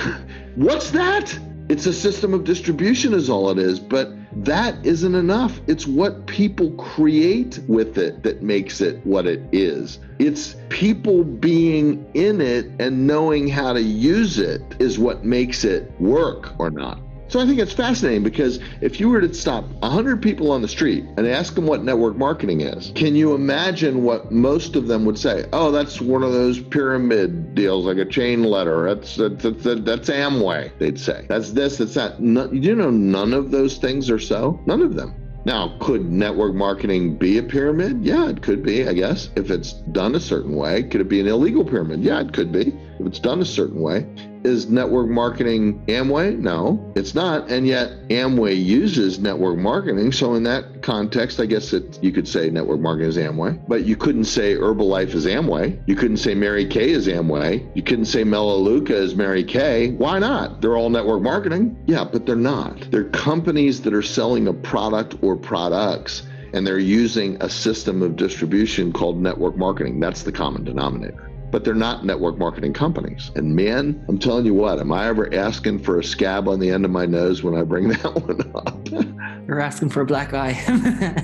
What's that? It's a system of distribution is all it is, but that isn't enough. It's what people create with it that makes it what it is. It's people being in it and knowing how to use it is what makes it work or not. So I think it's fascinating because if you were to stop 100 people on the street and ask them what network marketing is, can you imagine what most of them would say? Oh, that's one of those pyramid deals, like a chain letter. That's Amway, they'd say. That's this, that's that. None of those things are so. None of them. Now, could network marketing be a pyramid? Yeah, it could be, I guess. If it's done a certain way, could it be an illegal pyramid? Yeah, it could be. If it's done a certain way. Is network marketing Amway? No, it's not. And yet Amway uses network marketing. So in that context, I guess you could say network marketing is Amway, but you couldn't say Herbalife is Amway. You couldn't say Mary Kay is Amway. You couldn't say Melaleuca is Mary Kay. Why not? They're all network marketing. Yeah, but they're not. They're companies that are selling a product or products, and they're using a system of distribution called network marketing. That's the common denominator. But they're not network marketing companies. And man, I'm telling you what, am I ever asking for a scab on the end of my nose when I bring that one up? You're asking for a black eye.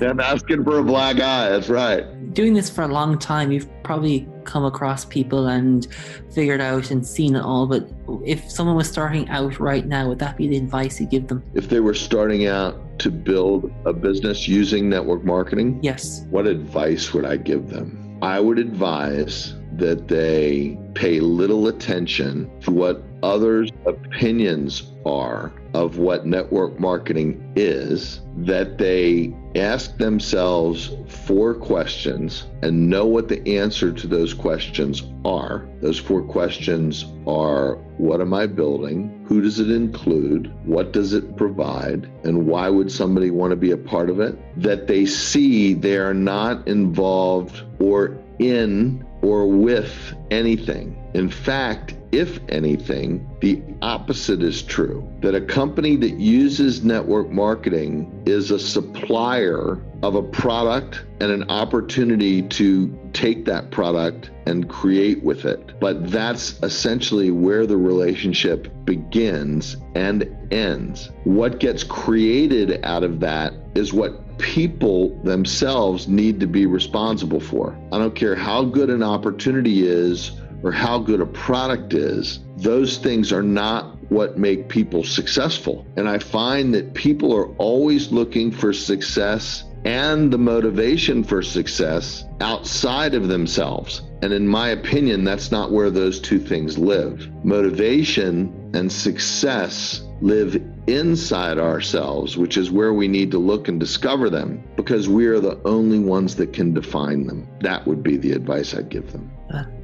I'm asking for a black eye, that's right. Doing this for a long time, you've probably come across people and figured out and seen it all, but if someone was starting out right now, would that be the advice you give them? If they were starting out to build a business using network marketing? Yes. What advice would I give them? I would advise that they pay little attention to what others' opinions are of what network marketing is, that they ask themselves 4 questions and know what the answer to those questions are. Those 4 questions are, what am I building? Who does it include? What does it provide? And why would somebody want to be a part of it? That they see they are not involved or in or with anything. In fact, if anything, the opposite is true, that a company that uses network marketing is a supplier of a product and an opportunity to take that product and create with it. But that's essentially where the relationship begins and ends. What gets created out of that is what people themselves need to be responsible for. I don't care how good an opportunity is or how good a product is, those things are not what make people successful. And I find that people are always looking for success and the motivation for success outside of themselves. And in my opinion, that's not where those two things live. Motivation and success live inside ourselves, which is where we need to look and discover them, because we are the only ones that can define them. That would be the advice I'd give them.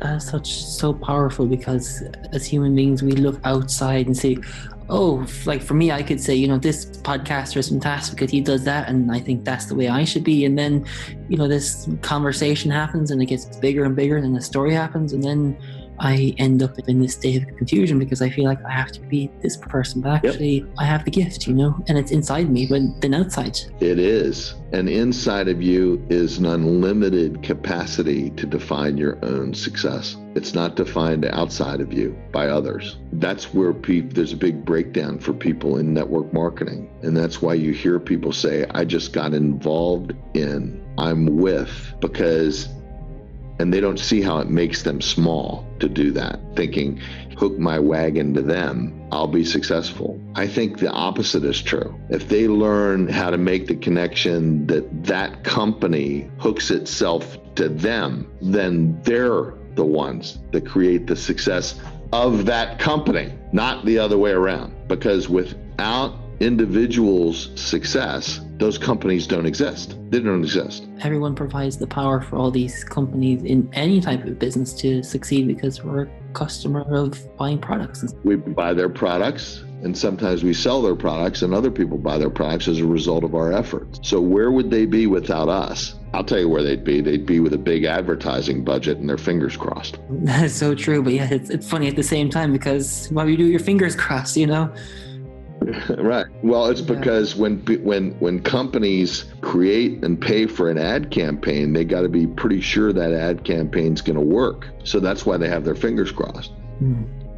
That's so powerful, because as human beings, we look outside and say, oh, like for me, I could say, this podcaster is fantastic because he does that, and I think that's the way I should be. And then, this conversation happens and it gets bigger and bigger, and then the story happens, and then I end up in this state of confusion because I feel like I have to be this person, but actually I have the gift, and it's inside me, but then outside. It is. And inside of you is an unlimited capacity to define your own success. It's not defined outside of you by others. That's where there's a big breakdown for people in network marketing. And that's why you hear people say, I just got involved in, I'm with, because... And they don't see how it makes them small to do that, thinking, hook my wagon to them, I'll be successful. I think the opposite is true. If they learn how to make the connection that company hooks itself to them, then they're the ones that create the success of that company, not the other way around. Because without individual's success, those companies don't exist. They don't exist. Everyone provides the power for all these companies in any type of business to succeed because we're a customer of buying products. We buy their products, and sometimes we sell their products, and other people buy their products as a result of our efforts. So where would they be without us? I'll tell you where they'd be. They'd be with a big advertising budget and their fingers crossed. That's so true. But yeah, it's funny at the same time, because why do you do your fingers crossed, you know? Right. Well, it's because when companies create and pay for an ad campaign, they got to be pretty sure that ad campaign's going to work. So that's why they have their fingers crossed.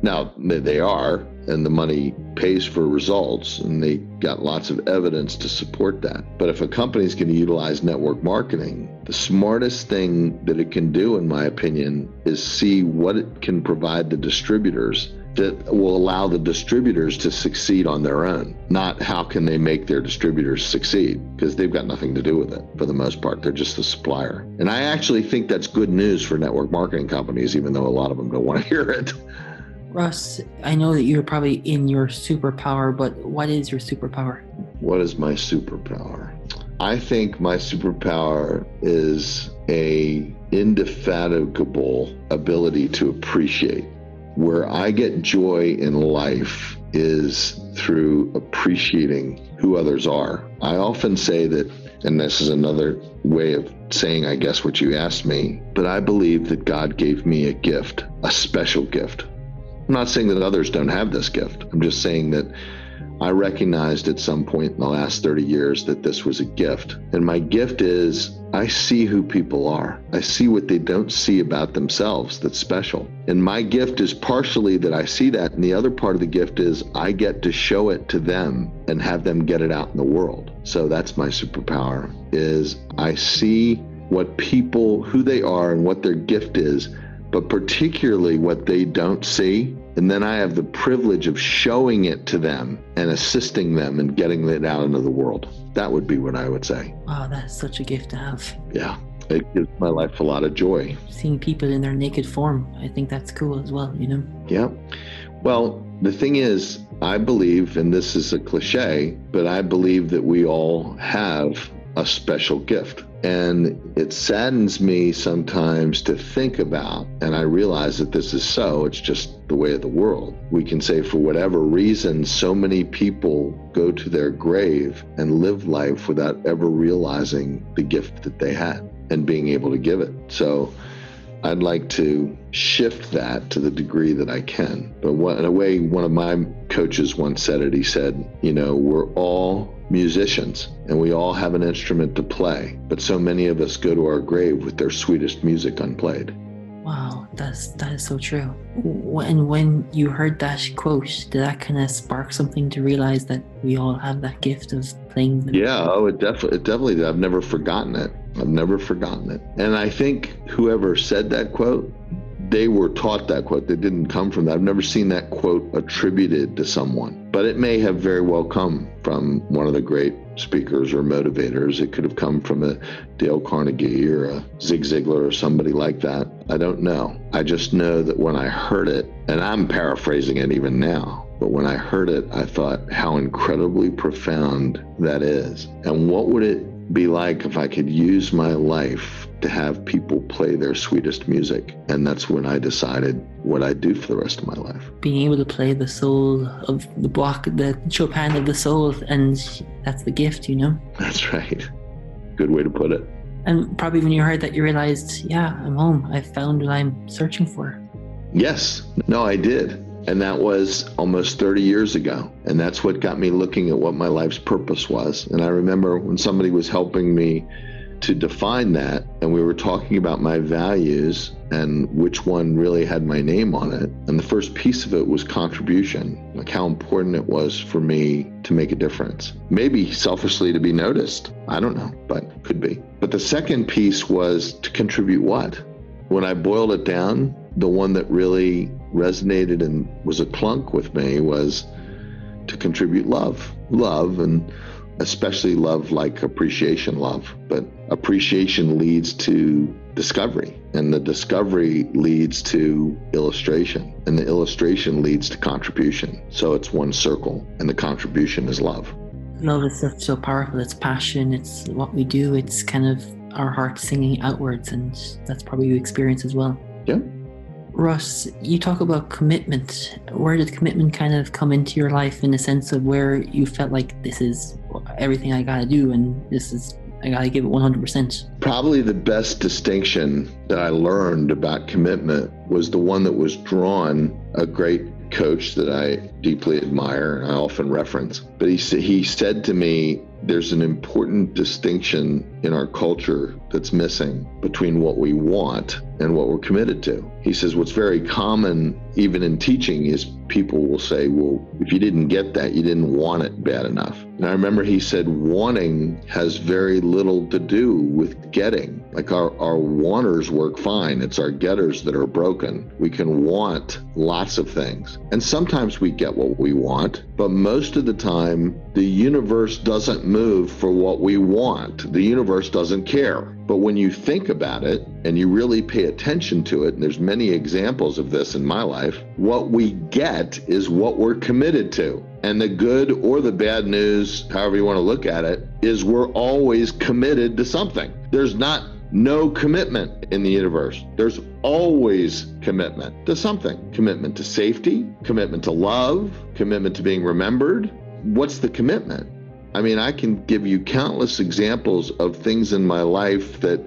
Now, they are, and the money pays for results, and they got lots of evidence to support that. But if a company's going to utilize network marketing, the smartest thing that it can do, in my opinion, is see what it can provide the distributors that will allow the distributors to succeed on their own, not how can they make their distributors succeed, because they've got nothing to do with it for the most part. They're just the supplier. And I actually think that's good news for network marketing companies, even though a lot of them don't want to hear it. Russ, I know that you're probably in your superpower, but what is your superpower? What is my superpower? I think my superpower is a indefatigable ability to appreciate. Where I get joy in life is through appreciating who others are. I often say that, and this is another way of saying, I guess, what you asked me, but I believe that God gave me a gift, a special gift. I'm not saying that others don't have this gift. I'm just saying that I recognized at some point in the last 30 years that this was a gift. And my gift is I see who people are. I see what they don't see about themselves that's special. And my gift is partially that I see that. And the other part of the gift is I get to show it to them and have them get it out in the world. So that's my superpower, is I see what people, who they are and what their gift is, but particularly what they don't see. And then I have the privilege of showing it to them and assisting them and getting it out into the world. That would be what I would say. Wow, that's such a gift to have. Yeah, it gives my life a lot of joy. Seeing people in their naked form, I think that's cool as well, you know? Yeah. Well, the thing is, I believe, and this is a cliche, but I believe that we all have a special gift. And it saddens me sometimes to think about, and I realize that this is so, it's just the way of the world. We can say for whatever reason, so many people go to their grave and live life without ever realizing the gift that they had and being able to give it. So I'd like to shift that to the degree that I can. But in a way, one of my coaches once said it, he said, you know, we're all musicians and we all have an instrument to play, but so many of us go to our grave with their sweetest music unplayed. Wow, that is so true. And when you heard that quote, did that kind of spark something to realize that we all have that gift of playing the music? Yeah, oh, it definitely did. I've never forgotten it. And I think whoever said that quote, they were taught that quote. They didn't come from that. I've never seen that quote attributed to someone, but it may have very well come from one of the great speakers or motivators. It could have come from a Dale Carnegie or a Zig Ziglar or somebody like that. I don't know. I just know that when I heard it, and I'm paraphrasing it even now, but when I heard it, I thought how incredibly profound that is. And what would it be like if I could use my life to have people play their sweetest music? And that's when I decided what I do for the rest of my life. Being able to play the soul of the block, the Chopin of the soul, and that's the gift, you know? That's right. Good way to put it. And probably when you heard that, you realized, yeah, I'm home. I found what I'm searching for. Yes. No, I did. And that was almost 30 years ago. And that's what got me looking at what my life's purpose was. And I remember when somebody was helping me to define that, and we were talking about my values and which one really had my name on it. And the first piece of it was contribution, like how important it was for me to make a difference. Maybe selfishly to be noticed. I don't know, but could be. But the second piece was to contribute what? When I boiled it down, the one that really resonated and was a clunk with me was to contribute love. Love and especially love like appreciation love, but appreciation leads to discovery, and the discovery leads to illustration, and the illustration leads to contribution. So it's one circle, and the contribution is love. Love is so powerful. It's passion. It's what we do. It's kind of our heart singing outwards, and that's probably your experience as well. Yeah. Russ, you talk about commitment. Where did commitment kind of come into your life, in a sense of where you felt like this is everything I got to do and this is, I got to give it 100%? Probably the best distinction that I learned about commitment was the one that was drawn a great coach that I deeply admire and I often reference. But he said to me, there's an important distinction in our culture that's missing between what we want and what we're committed to. He says, what's very common, even in teaching, is people will say, well, if you didn't get that, you didn't want it bad enough. And I remember he said, wanting has very little to do with getting. Like our wanters work fine. It's our getters that are broken. We can want lots of things. And sometimes we get what we want, but most of the time, the universe doesn't move for what we want. The universe doesn't care. But when you think about it and you really pay attention to it, and there's many examples of this in my life, what we get is what we're committed to. And the good or the bad news, however you want to look at it, is we're always committed to something. There's not no commitment in the universe. There's always commitment to something. Commitment to safety, commitment to love, commitment to being remembered. What's the commitment? I mean, I can give you countless examples of things in my life that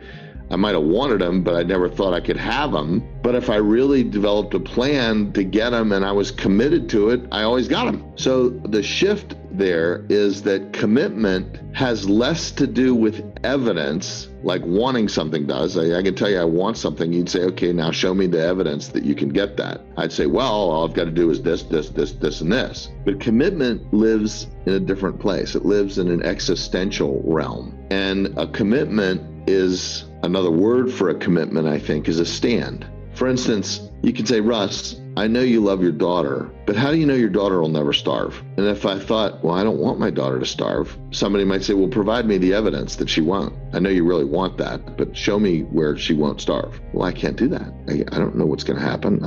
I might have wanted them, but I never thought I could have them. But if I really developed a plan to get them and I was committed to it, I always got them. So the shift there is that commitment has less to do with evidence, like wanting something does. I can tell you I want something. You'd say, okay, now show me the evidence that you can get that. I'd say, well, all I've got to do is this, and this. But commitment lives in a different place. It lives in an existential realm. And a commitment is, another word for a commitment, I think, is a stand. For instance, you can say, Russ, I know you love your daughter, but how do you know your daughter will never starve? And if I thought, well, I don't want my daughter to starve, somebody might say, well, provide me the evidence that she won't. I know you really want that, but show me where she won't starve. Well, I can't do that. I don't know what's going to happen.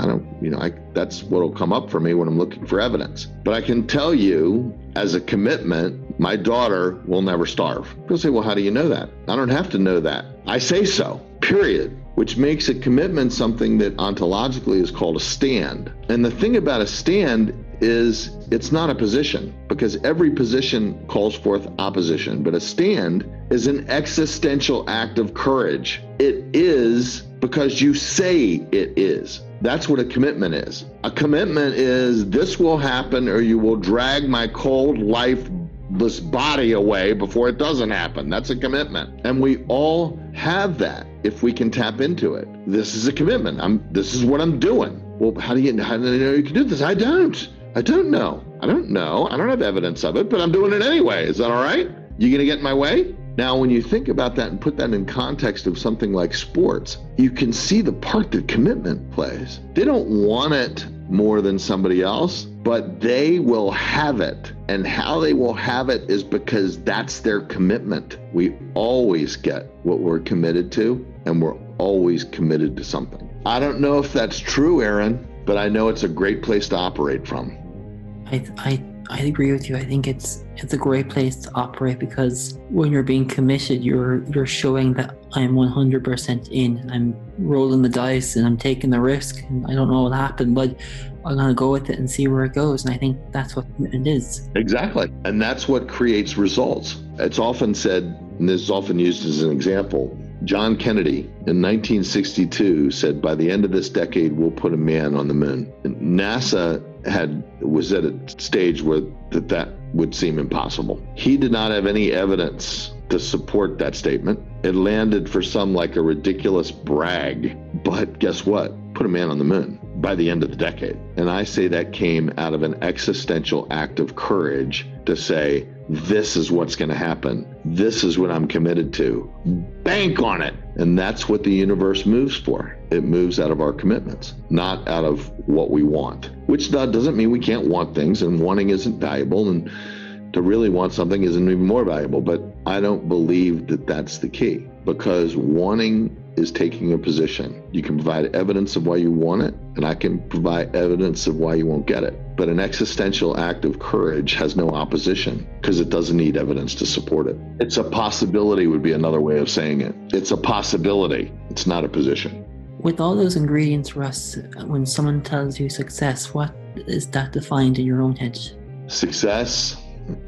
That's what'll come up for me when I'm looking for evidence. But I can tell you, as a commitment, my daughter will never starve. People say, well, how do you know that? I don't have to know that. I say so, period. Which makes a commitment something that ontologically is called a stand. And the thing about a stand is it's not a position, because every position calls forth opposition, but a stand is an existential act of courage. It is because you say it is. That's what a commitment is. A commitment is, this will happen or you will drag my cold life this body away before it doesn't happen. That's a commitment. And we all have that if we can tap into it. This is a commitment. This is what I'm doing. Well, how do you know you can do this? I don't know. I don't have evidence of it, but I'm doing it anyway. Is that all right? You gonna get in my way? Now, when you think about that and put that in context of something like sports, you can see the part that commitment plays. They don't want it more than somebody else, but they will have it. And how they will have it is because that's their commitment. We always get what we're committed to, and we're always committed to something. I don't know if that's true, Aaron, but I know it's a great place to operate from. I agree with you. I think it's a great place to operate, because when you're being committed, you're showing that I'm 100% in. I'm rolling the dice and I'm taking the risk, and I don't know what'll happen, but I'm gonna go with it and see where it goes. And I think that's what commitment is. Exactly, and that's what creates results. It's often said, and this is often used as an example, John Kennedy in 1962 said, by the end of this decade, we'll put a man on the moon. And NASA was at a stage where that would seem impossible. He did not have any evidence to support that statement. It landed for some like a ridiculous brag, but guess what? Put a man on the moon by the end of the decade. And I say that came out of an existential act of courage to say, this is what's going to happen. This is what I'm committed to. Bank on it. And that's what the universe moves for. It moves out of our commitments, not out of what we want, which doesn't mean we can't want things, and wanting isn't valuable. And to really want something isn't even more valuable. But I don't believe that that's the key, because wanting is taking a position. You can provide evidence of why you want it, and I can provide evidence of why you won't get it. But an existential act of courage has no opposition because it doesn't need evidence to support it. It's a possibility would be another way of saying it. It's a possibility. It's not a position. With all those ingredients, Russ, when someone tells you success, what is that defined in your own head? Success,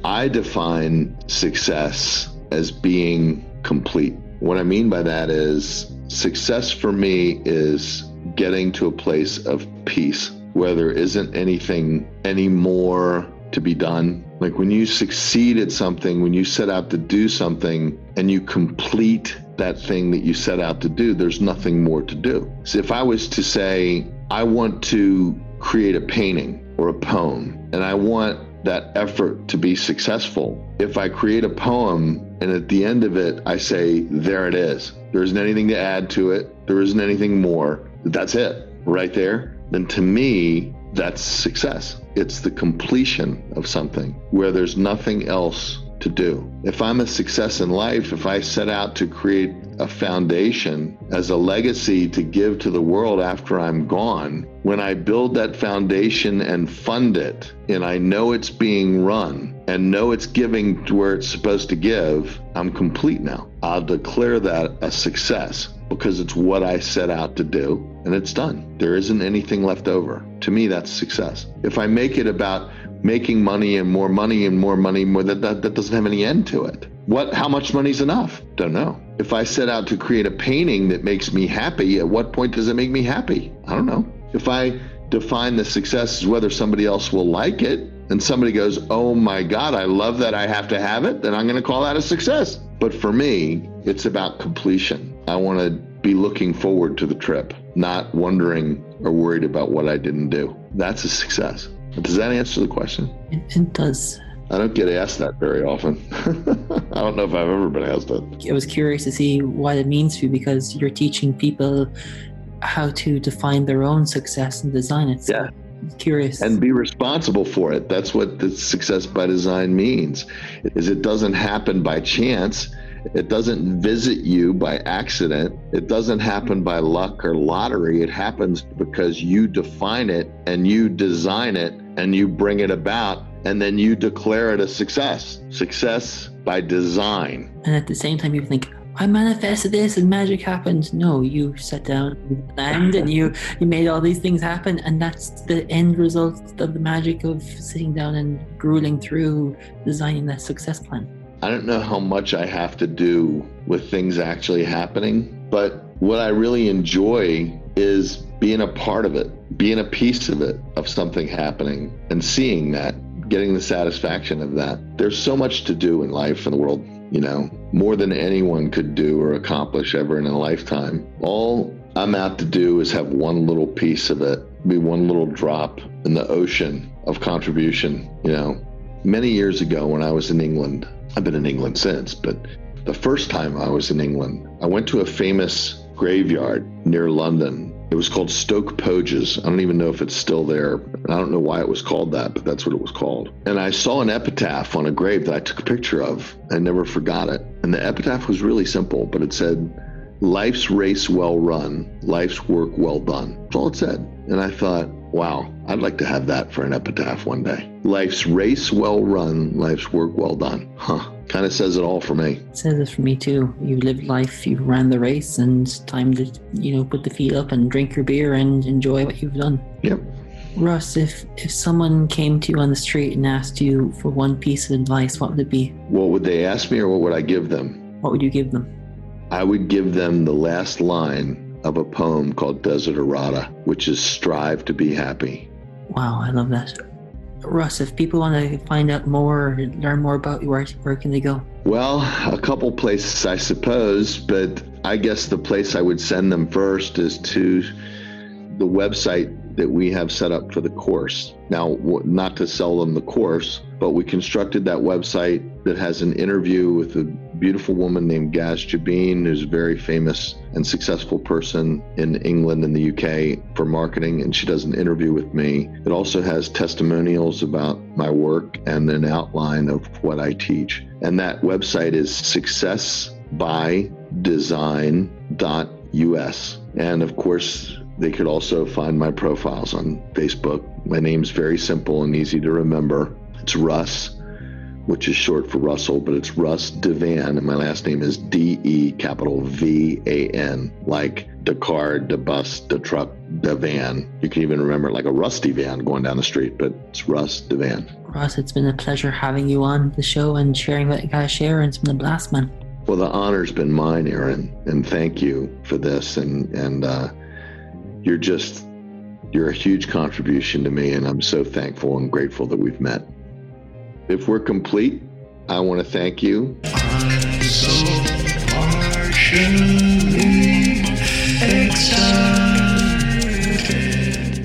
I define success as being complete. What I mean by that is success for me is getting to a place of peace where there isn't anything anymore to be done. Like when you succeed at something, when you set out to do something and you complete that thing that you set out to do, there's nothing more to do. So if I was to say, I want to create a painting or a poem, and I want that effort to be successful. If I create a poem and at the end of it, I say, there it is. There isn't anything to add to it. There isn't anything more. That's it right there. Then to me, that's success. It's the completion of something where there's nothing else to do. If I'm a success in life, if I set out to create a foundation as a legacy to give to the world after I'm gone, when I build that foundation and fund it, and I know it's being run and know it's giving to where it's supposed to give, I'm complete now. I'll declare that a success because it's what I set out to do and it's done. There isn't anything left over. To me, that's success. If I make it about making money and more money and more money, more, that doesn't have any end to it. How much money is enough? Don't know. If I set out to create a painting that makes me happy, at what point does it make me happy? I don't know. If I define the success as whether somebody else will like it, and somebody goes, oh my God, I love that, I have to have it, then I'm gonna call that a success. But for me, it's about completion. I wanna be looking forward to the trip, not wondering or worried about what I didn't do. That's a success. Does that answer the question? It does. I don't get asked that very often. I don't know if I've ever been asked that. I was curious to see what it means to you because you're teaching people how to define their own success and design it. Yeah. I'm curious. And be responsible for it. That's what the Success by Design means, is it doesn't happen by chance. It doesn't visit you by accident. It doesn't happen by luck or lottery. It happens because you define it and you design it and you bring it about and then you declare it a success. Success by design. And at the same time, you think, I manifested this and magic happened. No, you sat down and planned and you made all these things happen. And that's the end result of the magic of sitting down and grueling through designing that success plan. I don't know how much I have to do with things actually happening, but what I really enjoy is being a part of it, being a piece of it, of something happening and seeing that, getting the satisfaction of that. There's so much to do in life and the world, you know, more than anyone could do or accomplish ever in a lifetime. All I'm out to do is have one little piece of it, be one little drop in the ocean of contribution. You know, many years ago when I was in England, I've been in England since, but the first time I was in England, I went to a famous graveyard near London. It was called Stoke Poges. I don't even know if it's still there. I don't know why it was called that, but that's what it was called. And I saw an epitaph on a grave that I took a picture of. I never forgot it. And the epitaph was really simple, but it said, life's race well run, life's work well done. That's all it said. And I thought, wow, I'd like to have that for an epitaph one day. Life's race well run, life's work well done. Huh. Kind of says it all for me. It says it for me too. You lived life, you ran the race, and time to, you know, put the feet up and drink your beer and enjoy what you've done. Yep. Russ, if someone came to you on the street and asked you for one piece of advice, what would it be? What would they ask me or what would I give them? What would you give them? I would give them the last line of a poem called Desiderata, which is strive to be happy. Wow, I love that. Russ, if people want to find out more, learn more about you, where can they go? Well, a couple places, I suppose, but I guess the place I would send them first is to the website that we have set up for the course. Now, not to sell them the course, but we constructed that website that has an interview with a beautiful woman named Gaz Jabin, who's a very famous and successful person in England and the UK for marketing, and she does an interview with me. It also has testimonials about my work and an outline of what I teach. And that website is successbydesign.us. And of course, they could also find my profiles on Facebook. My name's very simple and easy to remember. It's Russ, which is short for Russell, but it's Russ Devan, and my last name is DE, capital VAN, like the car, the bus, the truck, the van. You can even remember like a rusty van going down the street, but it's Russ Devan. Russ, it's been a pleasure having you on the show and sharing what you guys share, and it's been a blast, man. Well, the honor's been mine, Aaron, and thank you for this, and you're a huge contribution to me, and I'm so thankful and grateful that we've met. If we're complete, I want to thank you. I'm so partially excited.